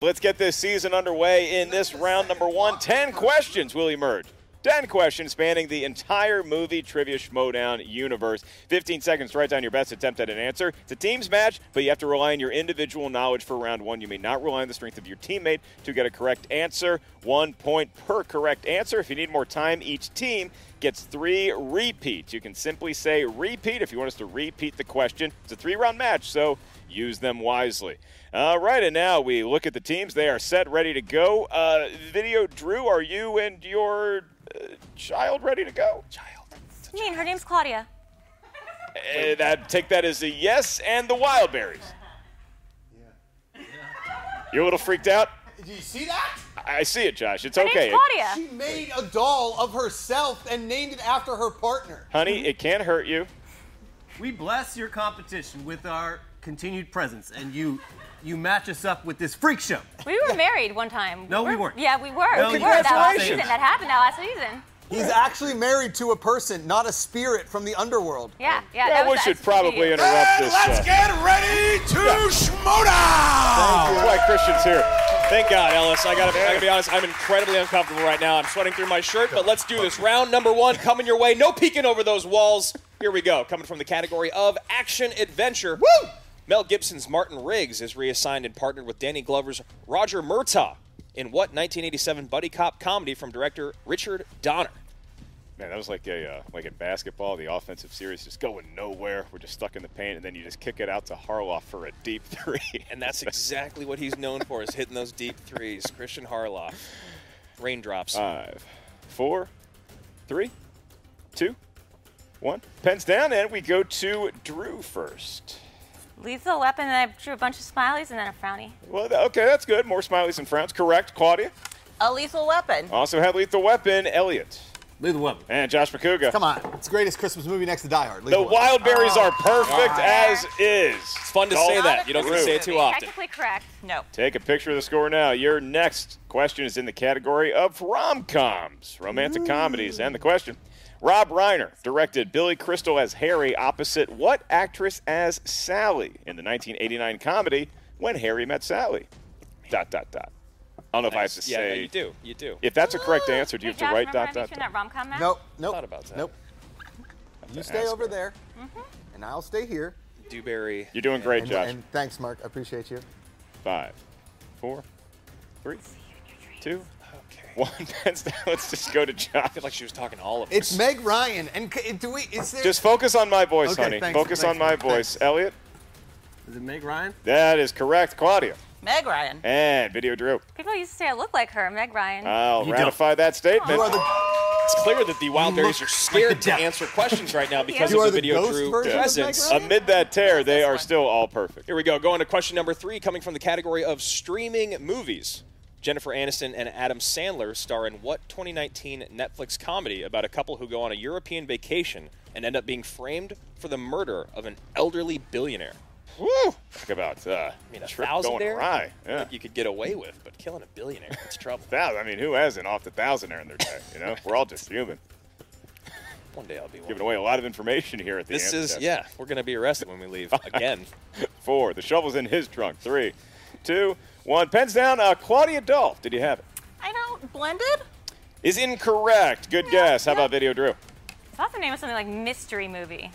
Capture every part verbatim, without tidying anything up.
Let's get this season underway in this round number one. Ten questions will emerge. ten questions spanning the entire movie trivia schmodown universe. fifteen seconds to write down your best attempt at an answer. It's a team's match, but you have to rely on your individual knowledge for round one. You may not rely on the strength of your teammate to get a correct answer. One point per correct answer. If you need more time, each team gets three repeats. You can simply say repeat if you want us to repeat the question. It's a three-round match, so use them wisely. All right, and now we look at the teams. They are set, ready to go. Uh, video, Drew, are you and your uh, child ready to go? Child. I mean, her name's Claudia. Uh, that, take that as a yes, and the wild berries. Yeah. You're a little freaked out? Do you see that? I see it, Josh. It's her okay. Name's Claudia. She made a doll of herself and named it after her partner. Honey, it can't hurt you. We bless your competition with our continued presence, and you you match us up with this freak show. We were married one time. No, we, were, we weren't. Yeah, we were. No, we were that last season. That happened that last season. He's actually married to a person, not a spirit from the underworld. Yeah, yeah. Well, that we should S P D. Probably interrupt and this. Let's uh, get ready to yeah. Schmodown! That's why Christian's here. Thank God, Ellis. I gotta, I gotta be honest, I'm incredibly uncomfortable right now. I'm sweating through my shirt, but let's do this. Round number one coming your way. No peeking over those walls. Here we go. Coming from the category of action adventure. Woo! Mel Gibson's Martin Riggs is reassigned and partnered with Danny Glover's Roger Murtaugh in what nineteen eighty-seven buddy cop comedy from director Richard Donner? Man, that was like a uh, like in basketball, the offensive series just going nowhere. We're just stuck in the paint, and then you just kick it out to Harloff for a deep three. And that's exactly what he's known for, is hitting those deep threes. Christian Harloff. Raindrops. Five, four, three, two, one. Pens down, and we go to Drew first. Lethal Weapon, and I drew a bunch of smileys and then a frowny. Well, okay, that's good. More smileys and frowns. Correct. Claudia? A Lethal Weapon. Also had Lethal Weapon. Elliot? Lethal Weapon. And Josh McCouga? Come on. It's the greatest Christmas movie next to Die Hard. Lethal the Wild Berries oh. are perfect oh. as is. It's fun to oh, say that. You don't get to say it too often. Technically correct. No. Take a picture of the score now. Your next question is in the category of rom-coms, romantic Ooh. comedies. And the question... Rob Reiner directed Billy Crystal as Harry opposite what actress as Sally in the nineteen eighty-nine comedy When Harry Met Sally? Dot, dot, dot. I don't know nice. if I have to yeah, say. Yeah, no, you do. You do. If that's a correct answer, do you Wait, have to write dot, dot, dot? That rom-com match? Nope, nope. I thought about that. Nope. You stay over her. there, mm-hmm. and I'll stay here. Dewberry. You're doing great, and, Josh. And thanks, Mark. I appreciate you. Five, four, three, two, one. Let's just go to Josh. I feel like she was talking to all of us. It's Meg Ryan. And do we? Is there... Just focus on my voice, okay, honey. Thanks, focus thanks, on my voice. Thanks. Elliot? Is it Meg Ryan? That is correct. Claudia? Meg Ryan. And Video Drew. People used to say I look like her, Meg Ryan. I'll you ratify don't. that statement. The... It's clear that the Wild Berries are scared to answer questions right now because yeah. of the, the Video Drew presence. Amid that tear, they are one. still all perfect. Here we go. Going to question number three, coming from the category of streaming movies. Jennifer Aniston and Adam Sandler star in what twenty nineteen Netflix comedy about a couple who go on a European vacation and end up being framed for the murder of an elderly billionaire? Woo! Talk about uh, I mean, a trip thousand going there, awry. Yeah. Like you could get away with, but killing a billionaire, it's trouble. I mean, who hasn't off the thousandaire in their day? You know, we're all just human. One day I'll be one. Giving away a lot of information here at the end. This is, yeah, we're going to be arrested when we leave again. Four, the shovel's in his trunk. Three, two, one. Pens down, uh, Claudia Dolph. Did you have it? I don't. Blended? Is incorrect. Good yeah, guess. How yeah. about Video Drew? I thought the name was something like Mystery Movie.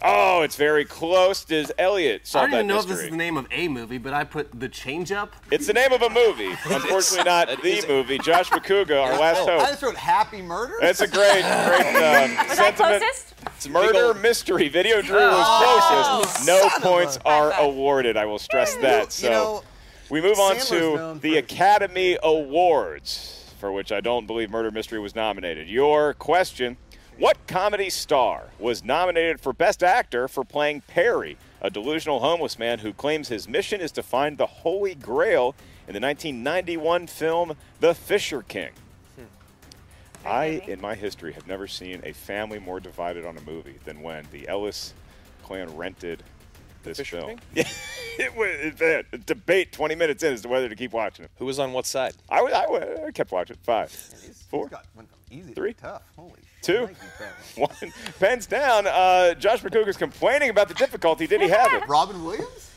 Oh, it's very close. Does Elliot solve that mystery? I don't even know if this is the name of a movie, but I put The Change-Up. It's the name of a movie. Unfortunately not the movie. Josh McCouga, our last hope. I just wrote Happy Murder. That's a great, great uh, was sentiment. That closest? It's Murder Mystery. Video Drew was closest. No points are awarded. I will stress that. So we move on to the Academy Awards, for which I don't believe Murder Mystery was nominated. Your question: what comedy star was nominated for Best Actor for playing Perry, a delusional homeless man who claims his mission is to find the Holy Grail in the nineteen ninety-one film The Fisher King? Hmm. I, in my history, have never seen a family more divided on a movie than when the Ellis clan rented this Fisher film. King? It was a debate twenty minutes in as to whether to keep watching it. Who was on what side? I, I, I kept watching. Five, four, easy, three, tough. Holy two, one. Pens down. Uh, Josh McCouga's complaining about the difficulty. Did he have it? Robin Williams?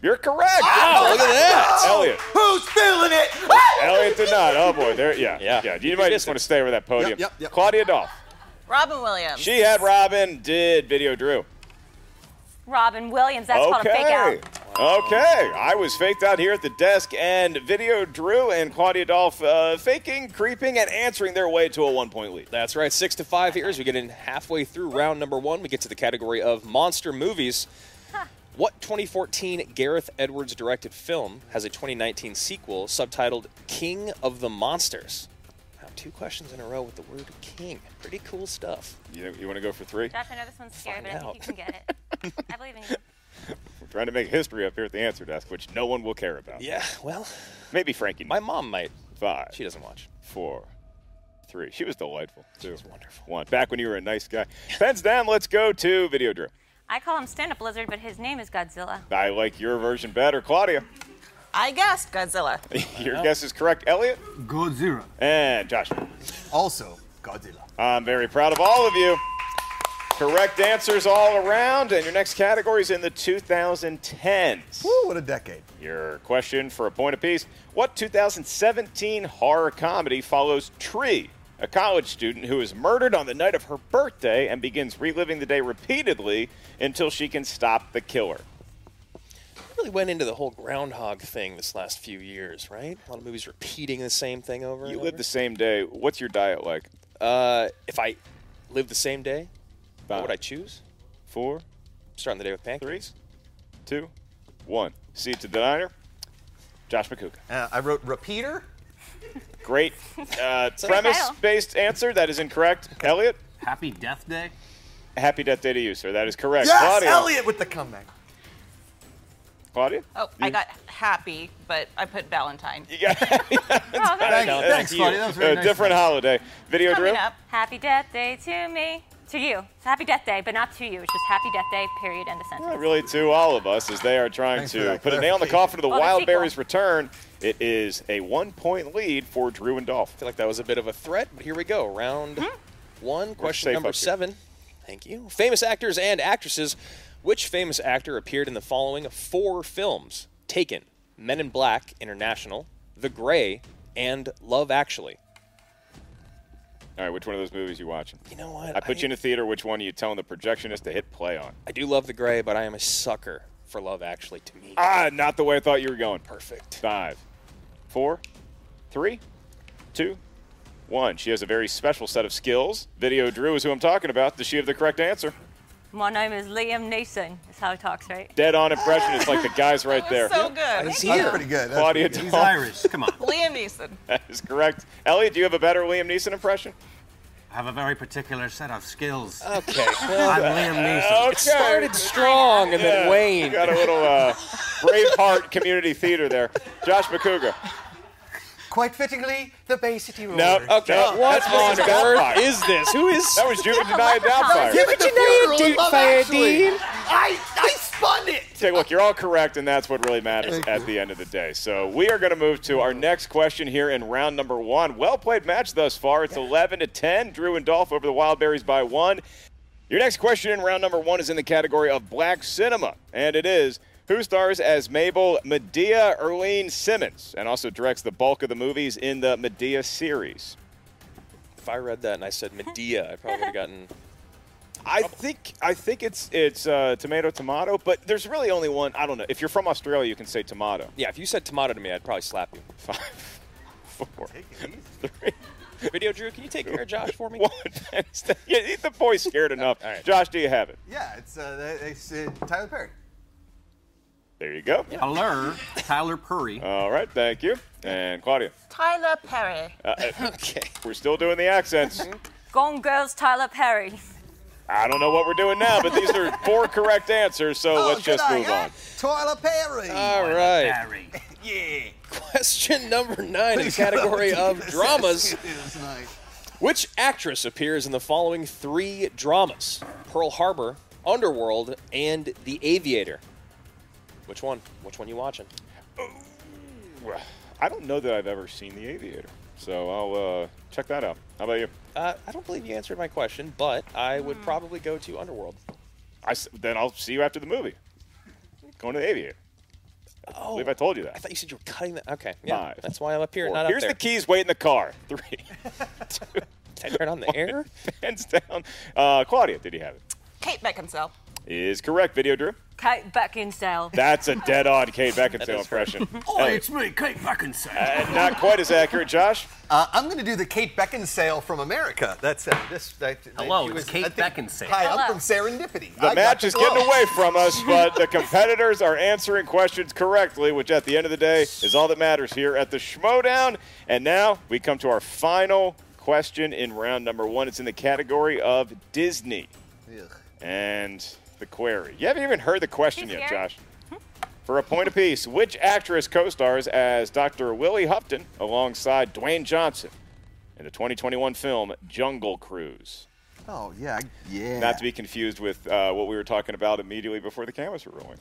You're correct. Oh, oh look at that. Oh, Elliot. Who's feeling it? Elliot did not. Oh, boy. There. Yeah. Yeah. yeah. You might just want to stay over that podium. Yep, yep, yep. Claudia Dolph. Robin Williams. She had Robin. Did Video Drew? Robin Williams. That's okay. called a fake out. Okay, I was faked out here at the desk, and Video Drew and Claudia Dolph uh, faking, creeping, and answering their way to a one-point lead. That's right, six to five here as we get in halfway through round number one. We get to the category of monster movies. Huh. What twenty fourteen Gareth Edwards directed film has a twenty nineteen sequel subtitled King of the Monsters? Now, two questions in a row with the word king. Pretty cool stuff. You, you want to go for three? Josh, I know this one's scary, Find but out. I think you can get it. I believe in you. We're trying to make history up here at the answer desk, which no one will care about. Yeah, well. Maybe Frankie. My mom might. Five. She doesn't watch. Four. Three. She was delightful. She two, was wonderful. One. Back when you were a nice guy. Pens down. Let's go to Video Drew. I call him Stand Up Lizard, but his name is Godzilla. I like your version better. Claudia. I guessed Godzilla. Your guess is correct. Elliot. Godzilla. And Josh. Also Godzilla. I'm very proud of all of you. Correct answers all around, and your next category is in the two thousand tens. Woo, what a decade. Your question for a point apiece. What two thousand seventeen horror comedy follows Tree, a college student who is murdered on the night of her birthday and begins reliving the day repeatedly until she can stop the killer? Really went into the whole Groundhog thing this last few years, right? A lot of movies repeating the same thing over and over. You live the same day. What's your diet like? Uh, if I live the same day? Five, what would I choose? Four. Starting the day with pancakes. Three, two, one. See you to the diner. Josh McCouga. Uh, I wrote repeater. Great uh, premise-based answer. That is incorrect. Elliot? Happy Death Day. Happy Death Day to you, sir. That is correct. Yes, Claudia. Elliot with the comeback. Claudia? Oh, you? I got happy, but I put Valentine. You got happy. Valentine. Thanks, Thanks you. Claudia. That was very A nice different thing. holiday. Video Drew? Happy Death Day to me. To you. Happy Death Day, but not to you. It's just Happy Death Day, period, end of sentence. Well, really to all of us as they are trying Thanks to put a nail in the coffin of the oh, Wild Berries return. It is a one-point lead for Drew and Dolph. I feel like that was a bit of a threat, but here we go. Round hmm? one, question number seven. Here. Thank you. Famous actors and actresses. Which famous actor appeared in the following four films? Taken, Men in Black International, The Grey, and Love Actually. All right, which one of those movies are you watching? You know what? I put I, you in a theater. Which one are you telling the projectionist to hit play on? I do love The Grey, but I am a sucker for Love Actually to me. Ah, not the way I thought you were going. Perfect. Five, four, three, two, one. She has a very special set of skills. Video Drew is who I'm talking about. Does she have the correct answer? My name is Liam Neeson. That's how he talks, right? Dead on impression. It's like the guy's right there. So good. He's here. Pretty good. That's Claudia pretty good. He's Irish. Come on. Liam Neeson. That is correct. Elliot, do you have a better Liam Neeson impression? I have a very particular set of skills. Okay. Well, I'm Liam Neeson. Okay. It started strong and yeah, then waned. Got a little uh, Braveheart community theater there. Josh McCouga. Quite fittingly, the Bay City Roller. No, okay. No, what on earth is this? Who is... That was Juvenile Doubtfire. Give it to the funeral in Love Actually. I, I spun it. take a look. You're all correct, and that's what really matters at the end of the day. So we are going to move to our next question here in round number one. Well-played match thus far. It's eleven to ten. Drew and Dolph over the Wildberries by one. Your next question in round number one is in the category of black cinema, and it is, who stars as Mabel Medea Erlene Simmons and also directs the bulk of the movies in the Medea series? If I read that and I said Medea, I probably would have gotten... I think I think it's it's uh, tomato, tomato, but there's really only one. I don't know. If you're from Australia, you can say tomato. Yeah, if you said tomato to me, I'd probably slap you. Five, four, three. Video Drew, can you take care of Josh for me? Yeah, the boy's scared enough. All right. Josh, do you have it? Yeah, it's, uh, it's uh, Tyler Perry. There you go. Yeah. Hello, Tyler Perry. All right, thank you. And Claudia. Tyler Perry. Uh, okay. We're still doing the accents. Gone Girls, Tyler Perry. I don't know what we're doing now, but these are four correct answers, so oh, let's just I, move yeah? on. Tyler Perry. All right. Perry. Yeah. Question number nine in the category of dramas. Which actress appears in the following three dramas? Pearl Harbor, Underworld, and The Aviator. Which one? Which one are you watching? Oh, I don't know that I've ever seen The Aviator, so I'll uh, check that out. How about you? Uh, I don't believe you answered my question, but I would mm. probably go to Underworld. I, then I'll see you after the movie. Going to The Aviator. Oh, I believe I told you that. I thought you said you were cutting that. Okay. Yeah, Five, that's why I'm up here, four. not Here's up there. Here's the keys. Wait in the car. Three, two, Did I turn on the one. air? Hands down. Uh, Claudia, did you have it? Kate Beckinsale. Is correct. Video, Drew. Kate Beckinsale. That's a dead-on Kate Beckinsale impression. Oh, it's me, Kate Beckinsale. Uh, not quite as accurate, Josh. Uh, I'm going to do the Kate Beckinsale from America. That's uh, this. I, Hello, it's was, Kate think, Beckinsale. Hi, Hello. I'm from Serendipity. The I match is getting away from us, but the competitors are answering questions correctly, which at the end of the day is all that matters here at the Schmodown. And now we come to our final question in round number one. It's in the category of Disney. Ugh. And... the query. You haven't even heard the question He's yet, here. Josh. For a point apiece, which actress co-stars as Doctor Willie Hupton alongside Dwayne Johnson in the twenty twenty-one film Jungle Cruise? Oh, yeah. yeah. Not to be confused with uh, what we were talking about immediately before the cameras were rolling.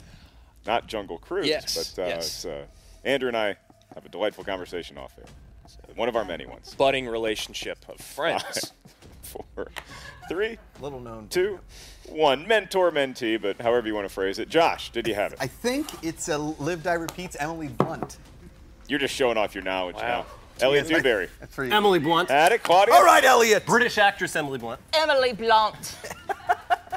Not Jungle Cruise, yes. but uh, yes. it's, uh, Andrew and I have a delightful conversation off air. One of our many ones. Budding relationship of friends. Five, four, three, Little known two, one. Mentor, mentee, but however you want to phrase it. Josh, did you have it? I think it's a Lived I Repeats Emily Blunt. You're just showing off your knowledge wow. now. Elliot yeah, Dewberry. That's pretty Emily Blunt. Had it, Claudia? All right, Elliot. British actress Emily Blunt. Emily Blunt.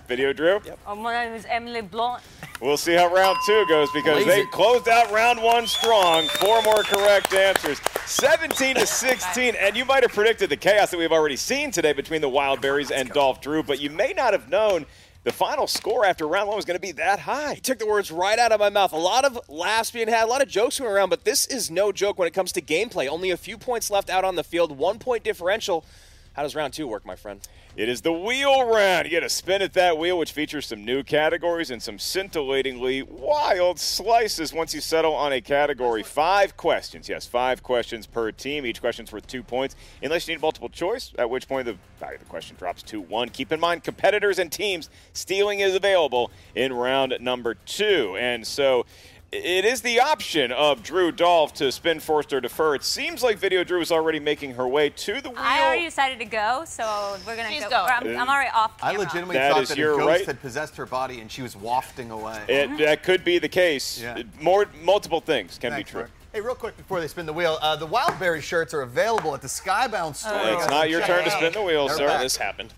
Video, Drew? Yep. Oh, my name is Emily Blunt. We'll see how round two goes because Lazy. they closed out round one strong. Four more correct answers. seventeen to sixteen, and you might have predicted the chaos that we've already seen today between the Wildberries and Dolph Drew, but you may not have known the final score after round one was going to be that high. You took the words right out of my mouth. A lot of laughs being had, a lot of jokes going around, but this is no joke when it comes to gameplay. Only a few points left out on the field, one point differential. How does round two work, my friend? It is the wheel round. You get a spin at that wheel, which features some new categories and some scintillatingly wild slices once you settle on a category. Five questions. Yes, five questions per team. Each question's worth two points, unless you need multiple choice, at which point the value of the question drops to one. Keep in mind, competitors and teams, stealing is available in round number two. And so it is the option of Drew Dolph to spin, forced, or defer. It seems like Video Drew is already making her way to the wheel. I already decided to go, so we're gonna She's go. Going. I'm, I'm already off camera. I legitimately that thought that a ghost right. had possessed her body and she was wafting away. It, that could be the case. Yeah. More multiple things can Thanks, be true. Rick. Hey, real quick before they spin the wheel, uh, the Wildberry shirts are available at the Skybound store. Oh. It's not your turn to spin the wheel, They're sir. Back. This happened.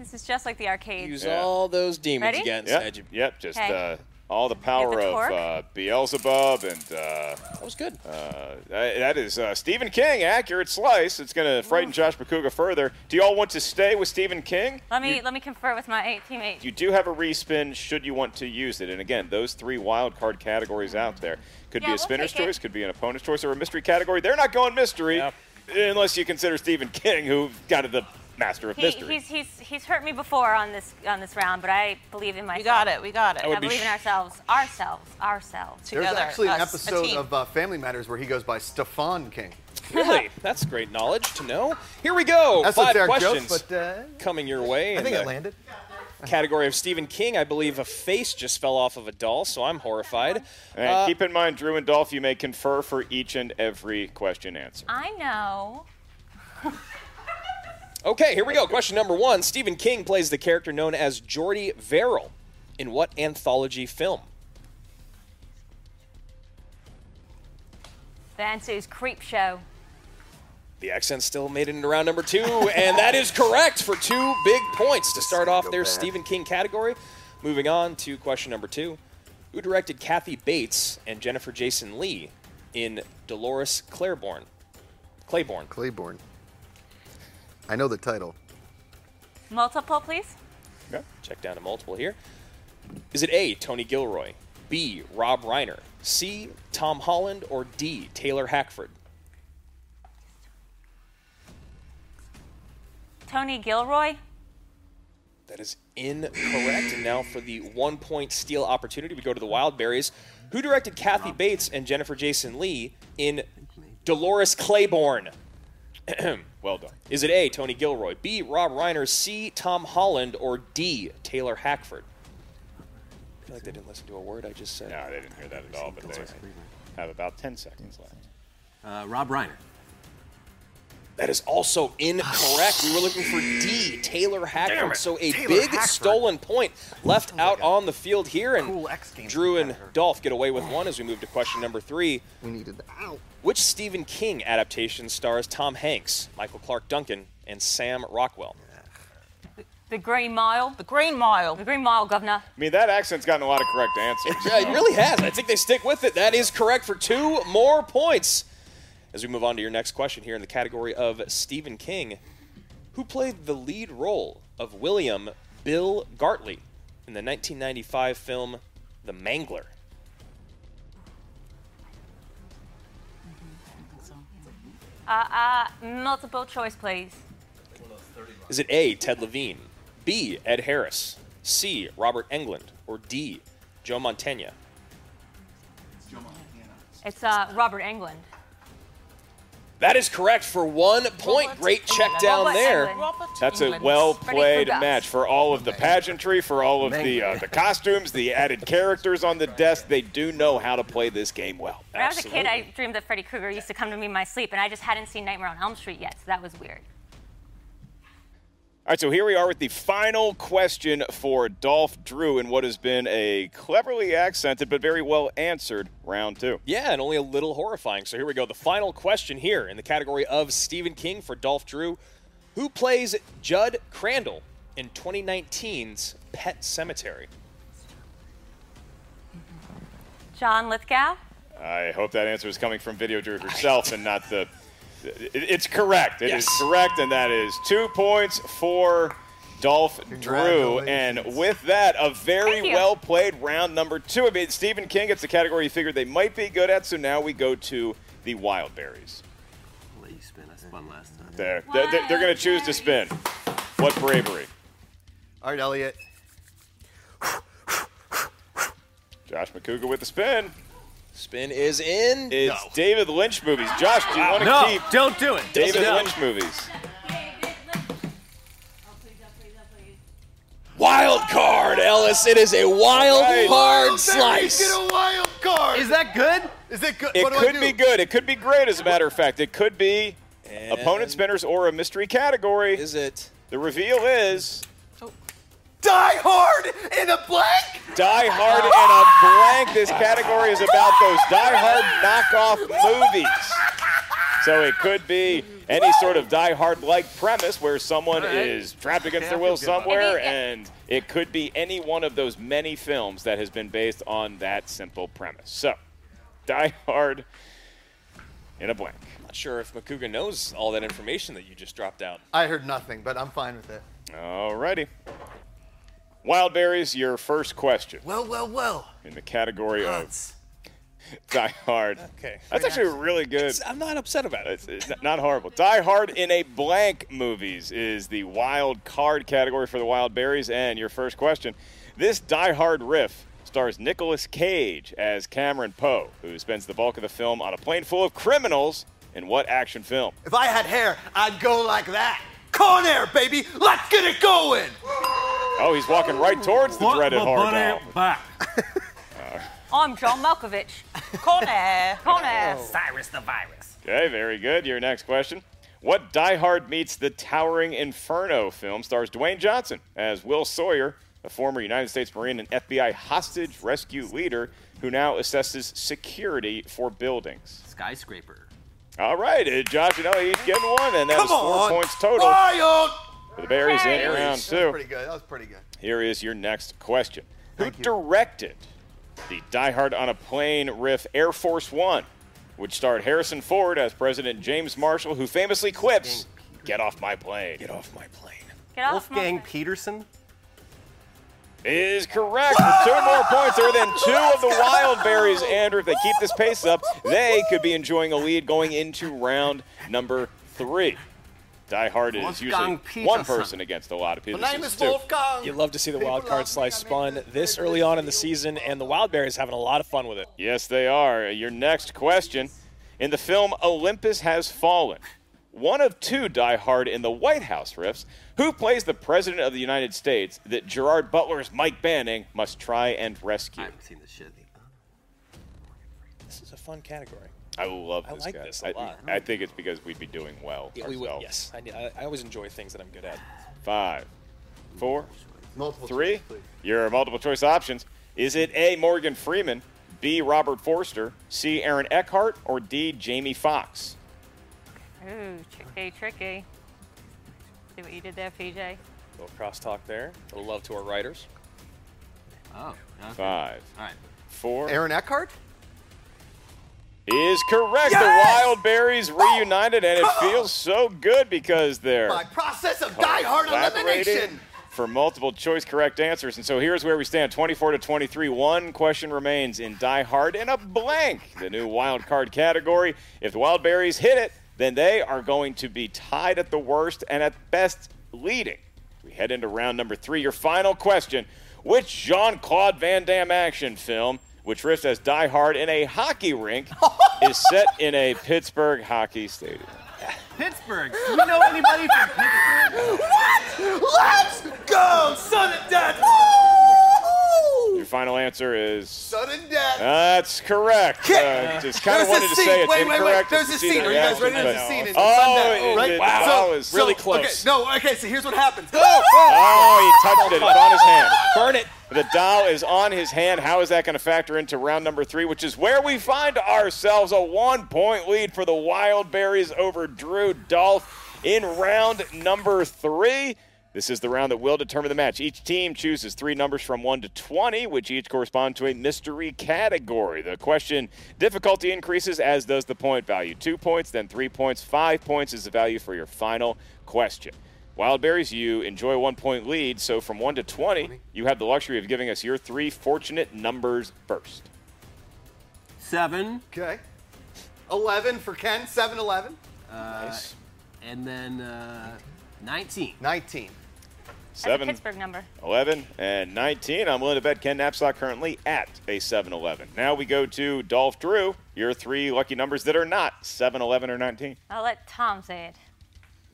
This is just like the arcade. Use yeah. all those demons Ready? against. Yep. Yep. Just. Hey. Uh, All the power the of uh, Beelzebub and uh, that was good. Uh, that is uh, Stephen King, accurate slice. It's going to frighten Ooh. Josh McCouga further. Do you all want to stay with Stephen King? Let me you, let me confer with my teammate. You do have a respin should you want to use it. And again, those three wild card categories out there could yeah, be a we'll spinner's choice, could be an opponent's choice, or a mystery category. They're not going mystery yeah. unless you consider Stephen King, who got the master of he, mystery. He's, he's, he's hurt me before on this on this round, but I believe in myself. We got it. We got it. I believe in ourselves. Ourselves. Ourselves. Together. There's actually us, an episode of uh, Family Matters where he goes by Stephen King. Really? That's great knowledge to know. Here we go. That's Five questions jokes, but, uh, coming your way. I think the, it landed. category of Stephen King, I believe a face just fell off of a doll, so I'm horrified. And uh, keep in mind, Drew and Dolph, you may confer for each and every question answered. I know. Okay, here we go. Question number one. Stephen King plays the character known as Jordy Verrill in what anthology film? The answer is Creepshow. The accent still made it into round number two, and that is correct for two big points to start off their Stephen King category. Moving on to question number two. Who directed Kathy Bates and Jennifer Jason Leigh in Dolores Claiborne? Claiborne. Claiborne. I know the title. Multiple, please. Okay. Check down to multiple here. Is it A, Tony Gilroy, B, Rob Reiner, C, Tom Holland, or D, Taylor Hackford? Tony Gilroy. That is incorrect. And now for the one-point steal opportunity, we go to the Wildberries. Who directed Kathy Bates and Jennifer Jason Leigh in Dolores Claiborne? Well done. Is it A, Tony Gilroy, B, Rob Reiner, C, Tom Holland, or D, Taylor Hackford? I feel like they didn't listen to a word I just said. No, they didn't hear that at all, but they have about ten seconds left. Uh, Rob Reiner. That is also incorrect. We were looking for D, Taylor Hackford. So a Taylor big Hackford. stolen point left oh out God. on the field here. And cool Drew and Dolph get away with one as we move to question number three. We needed that. Ow. Which Stephen King adaptation stars Tom Hanks, Michael Clark Duncan, and Sam Rockwell? The, the Green Mile. The Green Mile. The Green Mile, Governor. I mean, that accent's gotten a lot of correct answers. It, so. it really has. I think they stick with it. That is correct for two more points. As we move on to your next question here in the category of Stephen King, who played the lead role of William Bill Gartley in the nineteen ninety-five film The Mangler? Uh, uh, multiple choice, please. Is it A, Ted Levine, B, Ed Harris, C, Robert Englund, or D, Joe Montana? It's Joe Montana. It's uh, Robert Englund. That is correct for one point. Robert Great check England. down Robert there. Robert That's England. a well-played match for all of the pageantry, for all of the uh, the costumes, the added characters on the desk. They do know how to play this game well. When Absolutely. I was a kid, I dreamed that Freddy Krueger used to come to me in my sleep, and I just hadn't seen Nightmare on Elm Street yet, so that was weird. All right, so here we are with the final question for Dolph, Drew in what has been a cleverly accented but very well answered round two. Yeah, and only a little horrifying. So here we go. The final question here in the category of Stephen King for Dolph, Drew. Who plays Judd Crandall in twenty nineteen's Pet Sematary? John Lithgow. I hope that answer is coming from Video Drew herself and not the... It's correct. It yes. is correct, and that is two points for Dolph Drew. And with that, a very well-played round number two. I mean, Stephen King, it's a category you figured they might be good at, so now we go to the Wildberries. I'll let you spin. I spun last time. There. They're, they're, they're going to choose to spin. What bravery. All right, Elliot. Josh McCougar with the spin. Spin is in. It's no. David Lynch movies. Josh, do you want to no, keep? No, don't do it. David no. Lynch movies. Wild card, Ellis. It is a wild right. card oh, slice. You get a wild card. Is that good? Is that good? It what do could I do? be good. It could be great. As a matter of fact, it could be and opponent spinners or a mystery category. Is it? The reveal is. Die Hard in a blank? Die Hard in a blank. This category is about those Die Hard knockoff movies. So it could be any sort of Die Hard-like premise where someone right. is trapped against their will somewhere, and it could be any one of those many films that has been based on that simple premise. So, Die Hard in a blank. I'm not sure if McCougar knows all that information that you just dropped out. I heard nothing, but I'm fine with it. All righty. Wildberries, your first question. Well, well, well. In the category Nuts. of Die Hard. Okay. That's actually really good. It's, I'm not upset about it. It's, it's not, not horrible. Die Hard in a blank movies is the wild card category for the Wildberries. And your first question. This Die Hard riff stars Nicolas Cage as Cameron Poe, who spends the bulk of the film on a plane full of criminals in what action film? If I had hair, I'd go like that. Con Air, baby. Let's get it going. Oh, he's walking right towards the dreaded hard now. Back. uh. I'm John Malkovich. Corner, corner. Cyrus the virus. Okay, very good. Your next question. What Die Hard meets the Towering Inferno film stars Dwayne Johnson as Will Sawyer, a former United States Marine and F B I hostage rescue leader who now assesses security for buildings? Skyscraper. All right, uh, Josh, you know, he's getting one, and that Come is four on. points total. Wild. The Berries in hey. round two. That was pretty good. That was pretty good. Here is your next question. Thank Who you. directed the Die Hard on a Plane riff Air Force One, which starred Harrison Ford as President James Marshall, who famously quips, "Get off my plane. Get off my plane." Get off Wolfgang my Peterson? Is correct. With two more points, they're within two of the Wild Berries. Andrew, if they keep this pace up, they could be enjoying a lead going into round number three. Die Hard is Wolfgang usually Peterson. one person against a lot of people. My name is Wolfgang. You love to see the wild card slice spun this early on in the season, and the Wild Berries having a lot of fun with it. Yes, they are. Your next question. In the film Olympus Has Fallen, one of two Die Hard in the White House riffs, who plays the President of the United States that Gerard Butler's Mike Banning must try and rescue? I haven't seen this shit. This is a fun category. I love this I like guy. this a I, lot. I think it's because we'd be doing well yeah, ourselves. We would, yes. I, I always enjoy things that I'm good at. Five, four, multiple three. Choice, your multiple choice options. Is it A, Morgan Freeman, B, Robert Forster, C, Aaron Eckhart, or D, Jamie Foxx? Ooh, tricky, tricky. See what you did there, P J. A little crosstalk there. A little love to our writers. Oh. Okay. Five. All right. Four. Aaron Eckhart? Is correct. Yes! The Wild Berries reunited, and it feels so good because they're my process of die-hard elimination for multiple choice correct answers. And so here's where we stand: twenty-four to twenty-three. One question remains in Die Hard and a blank, the new wild card category. If the Wild Berries hit it, then they are going to be tied at the worst and at best leading. We head into round number three. Your final question: which Jean-Claude Van Damme action film, which riffs as Die Hard in a hockey rink, is set in a Pittsburgh hockey stadium? Pittsburgh? Do you know anybody from Pittsburgh? What? Let's go, Son and Death! Your final answer is? Son and Death. That's correct. Uh, just kind of wanted to say it's wait, wait, incorrect. Wait, wait, there's a scene. Are you guys ready? There's a scene. It's oh, right? it, wow. So, that was really so, close. Okay, no, okay, so here's what happens. Oh, oh he touched it. It's on his hand. Burn it. The doll is on his hand. How is that going to factor into round number three, which is where we find ourselves? A one-point lead for the Wild Berries over Drew Dolph in round number three. This is the round that will determine the match. Each team chooses three numbers from one to twenty, which each correspond to a mystery category. The question difficulty increases, as does the point value. Two points, then three points. Five points is the value for your final question. Wild Berries, you enjoy a one-point lead, so from one to twenty, you have the luxury of giving us your three fortunate numbers first. Seven. Okay. Eleven for Ken, seven, eleven. Uh, nice. And then uh, nineteen. Nineteen. Seven. That's a Pittsburgh number. Eleven and nineteen. I'm willing to bet Ken Knapsack currently at a seven eleven. Now we go to Dolph Drew, your three lucky numbers that are not seven, eleven, or nineteen. I'll let Tom say it.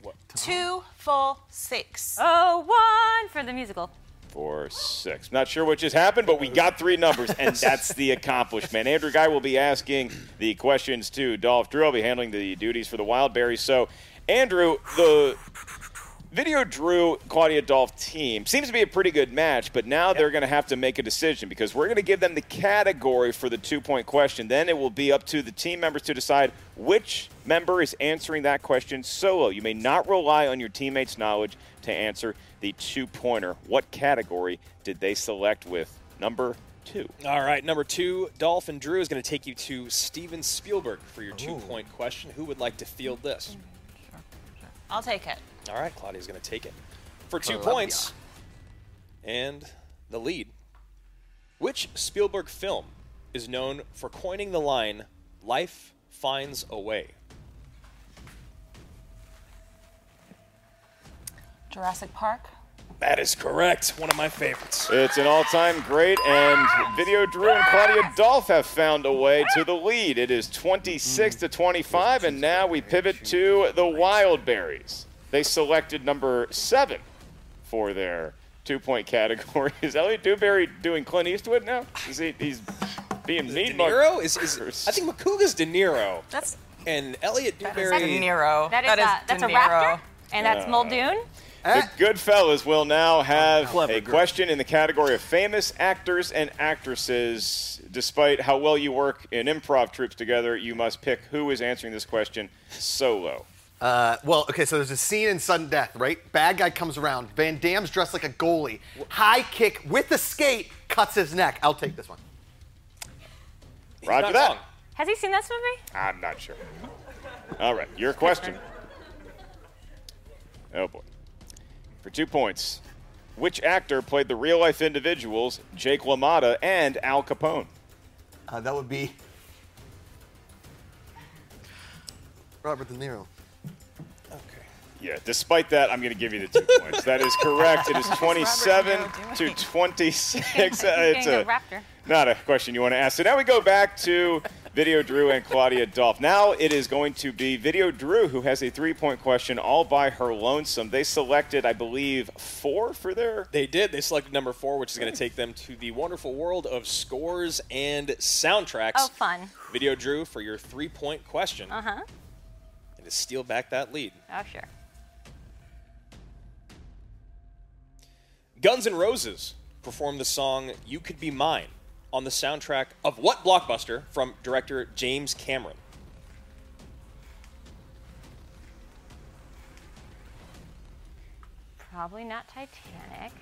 What? Two, four, six. Oh, one for the musical. Four, six. Not sure what just happened, but we got three numbers, and that's the accomplishment. Andrew Guy will be asking the questions to Dolph Drew. I'll be handling the duties for the Wild Berries. So, Andrew, the Video Drew Claudia Dolph team seems to be a pretty good match, but now yep. they're going to have to make a decision because we're going to give them the category for the two-point question. Then it will be up to the team members to decide which member is answering that question solo. You may not rely on your teammates' knowledge to answer the two-pointer. What category did they select with number two? All right, number two, Dolph and Drew is going to take you to Steven Spielberg for your two-point question. Who would like to field this? I'll take it. All right, Claudia's going to take it for two Claudia. points and the lead. Which Spielberg film is known for coining the line, "Life finds a way"? Jurassic Park. That is correct. One of my favorites. It's an all-time great, and Video Drew and Claudia Dolph have found a way to the lead. It is twenty-six to twenty-five, and now we pivot to the Wild Berries. They selected number seven for their two-point category. Is Elliot Newberry doing Clint Eastwood now? Is he, he's being is mean. De Niro is, is. I think Macuga's De Niro. That's and Elliot Newberry. That's De Niro. That is, that is uh, that's De Niro. A raptor, and that's uh, Muldoon. The Goodfellas will now have Clever a girl. question in the category of famous actors and actresses. Despite how well you work in improv troops together, you must pick who is answering this question solo. Uh, well, okay, so there's a scene in Sudden Death, right? Bad guy comes around. Van Damme's dressed like a goalie. High kick with a skate, cuts his neck. I'll take this one. Roger that. Wrong. Has he seen this movie? I'm not sure. All right, your question. Oh, boy. For two points, which actor played the real-life individuals Jake LaMotta and Al Capone? Uh, that would be Robert De Niro. Okay. Yeah, despite that, I'm going to give you the two points. That is correct. It is twenty-seven to twenty-six. Uh, it's a, a not a question you want to ask. So now we go back to Video Drew and Claudia Dolph. Now it is going to be Video Drew, who has a three-point question all by her lonesome. They selected, I believe, four for their... They did. They selected number four, which is going to take them to the wonderful world of scores and soundtracks. Oh, fun. Video Drew, for your three-point question. Uh-huh. And to steal back that lead. Oh, sure. Guns N' Roses performed the song You Could Be Mine on the soundtrack of what blockbuster from director James Cameron? Probably not Titanic.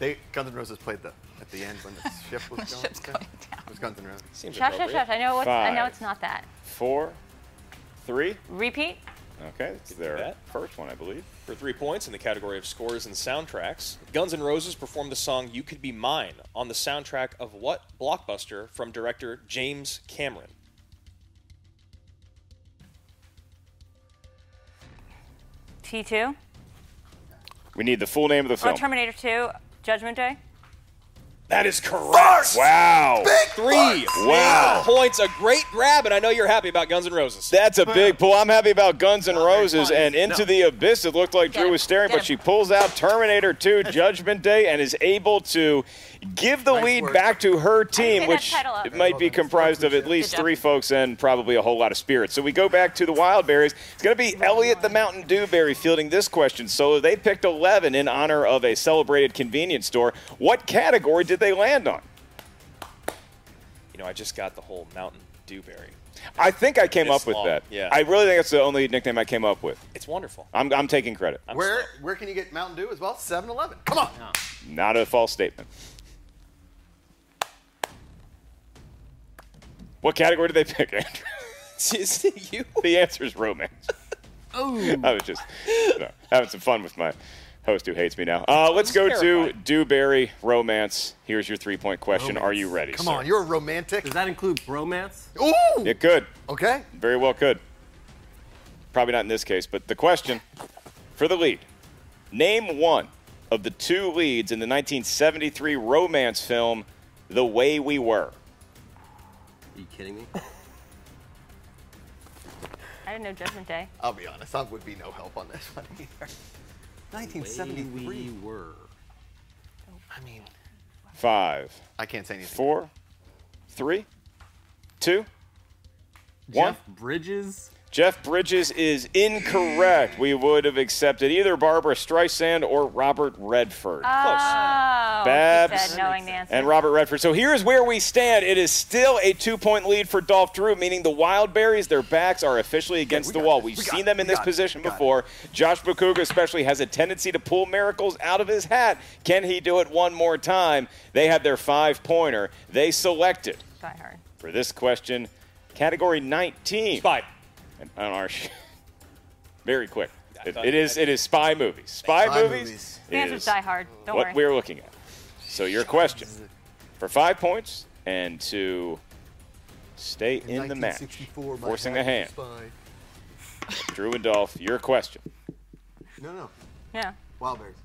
they Guns N' Roses played the at the end when the ship was going, ship's going down. It was Guns N' Roses. Seems shush, shush, shush. I know what's, Five, I know it's not that. Four, three. Repeat. Okay, it's their first one, I believe. For three points in the category of scores and soundtracks, Guns N' Roses performed the song You Could Be Mine on the soundtrack of what blockbuster from director James Cameron? T two? We need the full name of the film. Oh, Terminator two, Judgment Day? That is correct. First, wow. Big three. Wow. Points. A great grab, and I know you're happy about Guns N' Roses. That's a big pull. I'm happy about Guns N' Roses, and into no. the abyss. It looked like Get Drew him. was staring, Get but him. she pulls out Terminator two Judgment Day and is able to give the nice lead work. back to her team, which it might be comprised of at least three folks and probably a whole lot of spirit. So we go back to the Wildberries. It's going to be Elliot the Mountain Dewberry fielding this question solo. They picked eleven in honor of a celebrated convenience store. What category did they land on? You know, I just got the whole Mountain Dewberry. I think I came up with long. that. Yeah. I really think that's the only nickname I came up with. It's wonderful. I'm, I'm taking credit. I'm where slow. Where can you get Mountain Dew as well? seven eleven. Come on. No. Not a false statement. What category did they pick, Andrew? Is it you? The answer is romance. Oh. I was just you know, having some fun with my host who hates me now. Uh, let's go terrifying. to Dewberry Romance. Here's your three-point question. Romance. Are you ready, Come sir? on, you're a romantic. Does that include bromance? Ooh! It could. Okay. Very well could. Probably not in this case, but the question for the lead. Name one of the two leads in the nineteen seventy-three romance film The Way We Were. Are you kidding me? I didn't know Judgment Day. I'll be honest, I would be no help on this one either. nineteen seventy-three. We were. I mean, five. I can't say anything. Four, three, two, one. Jeff Bridges. Jeff Bridges is incorrect. We would have accepted either Barbara Streisand or Robert Redford. Oh, Close. Babs knowing the answer. And Robert Redford. So here's where we stand. It is still a two-point lead for Dolph Drew, meaning the Wildberries, their backs are officially against yeah, the wall. It. We've we seen them in this it. position before. It. Josh Bakuga especially has a tendency to pull miracles out of his hat. Can he do it one more time? They have their five-pointer. They selected Die Hard. For this question, category nineteen. Spy. On our sh- very quick. It, it is it is spy movies. Spy, spy movies. movies. The answer's Die Hard. Don't what worry. What we're looking at. So your question for five points and to stay in, in the match, forcing the hand. Drew and Dolph, your question. No, no. Yeah. Wildberries.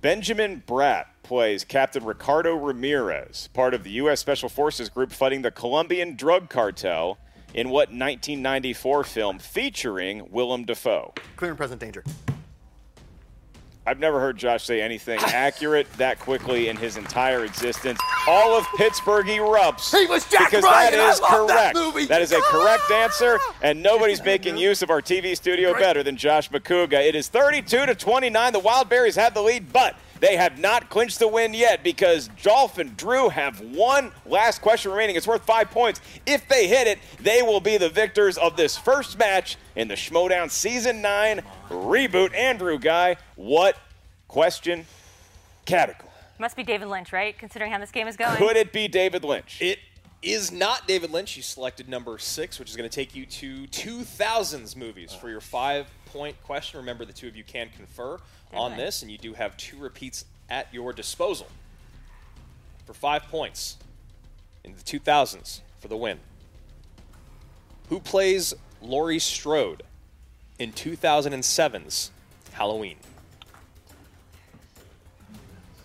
Benjamin Bratt plays Captain Ricardo Ramirez, part of the U S Special Forces group fighting the Colombian drug cartel. In what nineteen ninety-four film featuring Willem Dafoe? Clear and Present Danger. I've never heard Josh say anything accurate that quickly in his entire existence. All of Pittsburgh erupts. He was Jack because Ryan. That is I love correct. That, movie. That is a correct answer, and nobody's making use of our T V studio better than Josh Bakuga. It is thirty-two to twenty-nine. The Wildberries have the lead, but they have not clinched the win yet because Dolph and Drew have one last question remaining. It's worth five points. If they hit it, they will be the victors of this first match in the Schmodown Season nine reboot. Andrew Guy, what question category? Must be David Lynch, right, considering how this game is going? Could it be David Lynch? It is not David Lynch. You selected number six, which is going to take you to two thousands movies for your five-point question. Remember, the two of you can confer on this, and you do have two repeats at your disposal for five points in the two thousands for the win. Who plays Laurie Strode in two thousand seven's Halloween?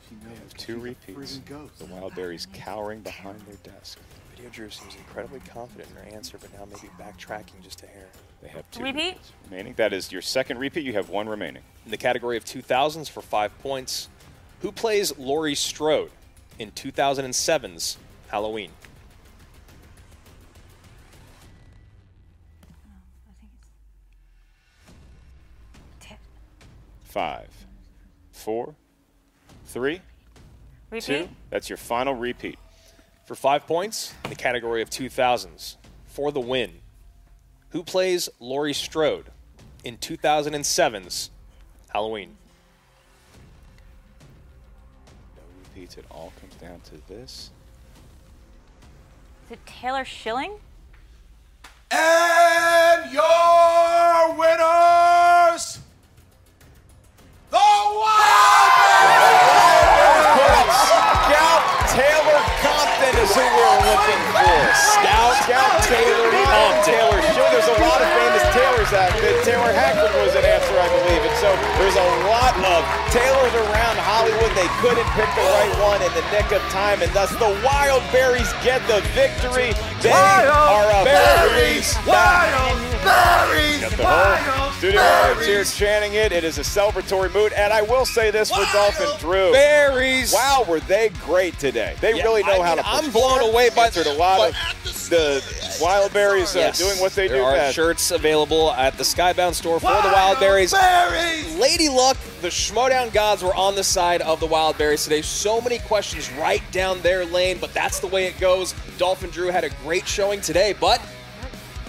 She may have two repeats. The Wildberries cowering behind their desk. Video Drew seems incredibly confident in her answer, but now maybe backtracking just a hair. They have two repeat remaining. That is your second repeat. You have one remaining. In the category of two thousands for five points, who plays Laurie Strode in two thousand seven's Halloween? Oh, I think it's ten. Five, four, three, repeat. Two. That's your final repeat. For five points, in the category of two thousands, for the win, who plays Laurie Strode in two thousand seven's Halloween? No repeats. It all comes down to this. Is it Taylor Schilling? And your winners, the Wildberries! Taylor Compton is who we're looking for. Stout, Stout Taylor, Compton. Taylor Schilling. There's a lot of famous Taylors out there. Taylor Hackford was an answer, I believe. And so there's a lot of Taylors around Hollywood. They couldn't pick the right one in the nick of time. And thus the Wildberries get the victory. They are a Berries. Wildberries. Got the whole studio audience here chanting it. It is a celebratory mood. And I will say this for Dolph and Drew. Berries. Wow, were they great today. They yeah, really know I how mean, to I'm blown sure. away by the, a lot of the Wildberries uh, yes. doing what they there do best. There are shirts available at the Skybound store for Wild the Wildberries. Berries. Lady Luck, the Schmodown gods were on the side of the Wildberries today. So many questions right down their lane, but that's the way it goes. Dolph and Drew had a great showing today, but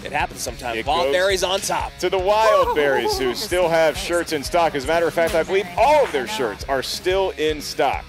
it happens sometimes. Wildberries on top. To the Wildberries, who still have shirts in stock. As a matter of fact, I believe all of their shirts are still in stock.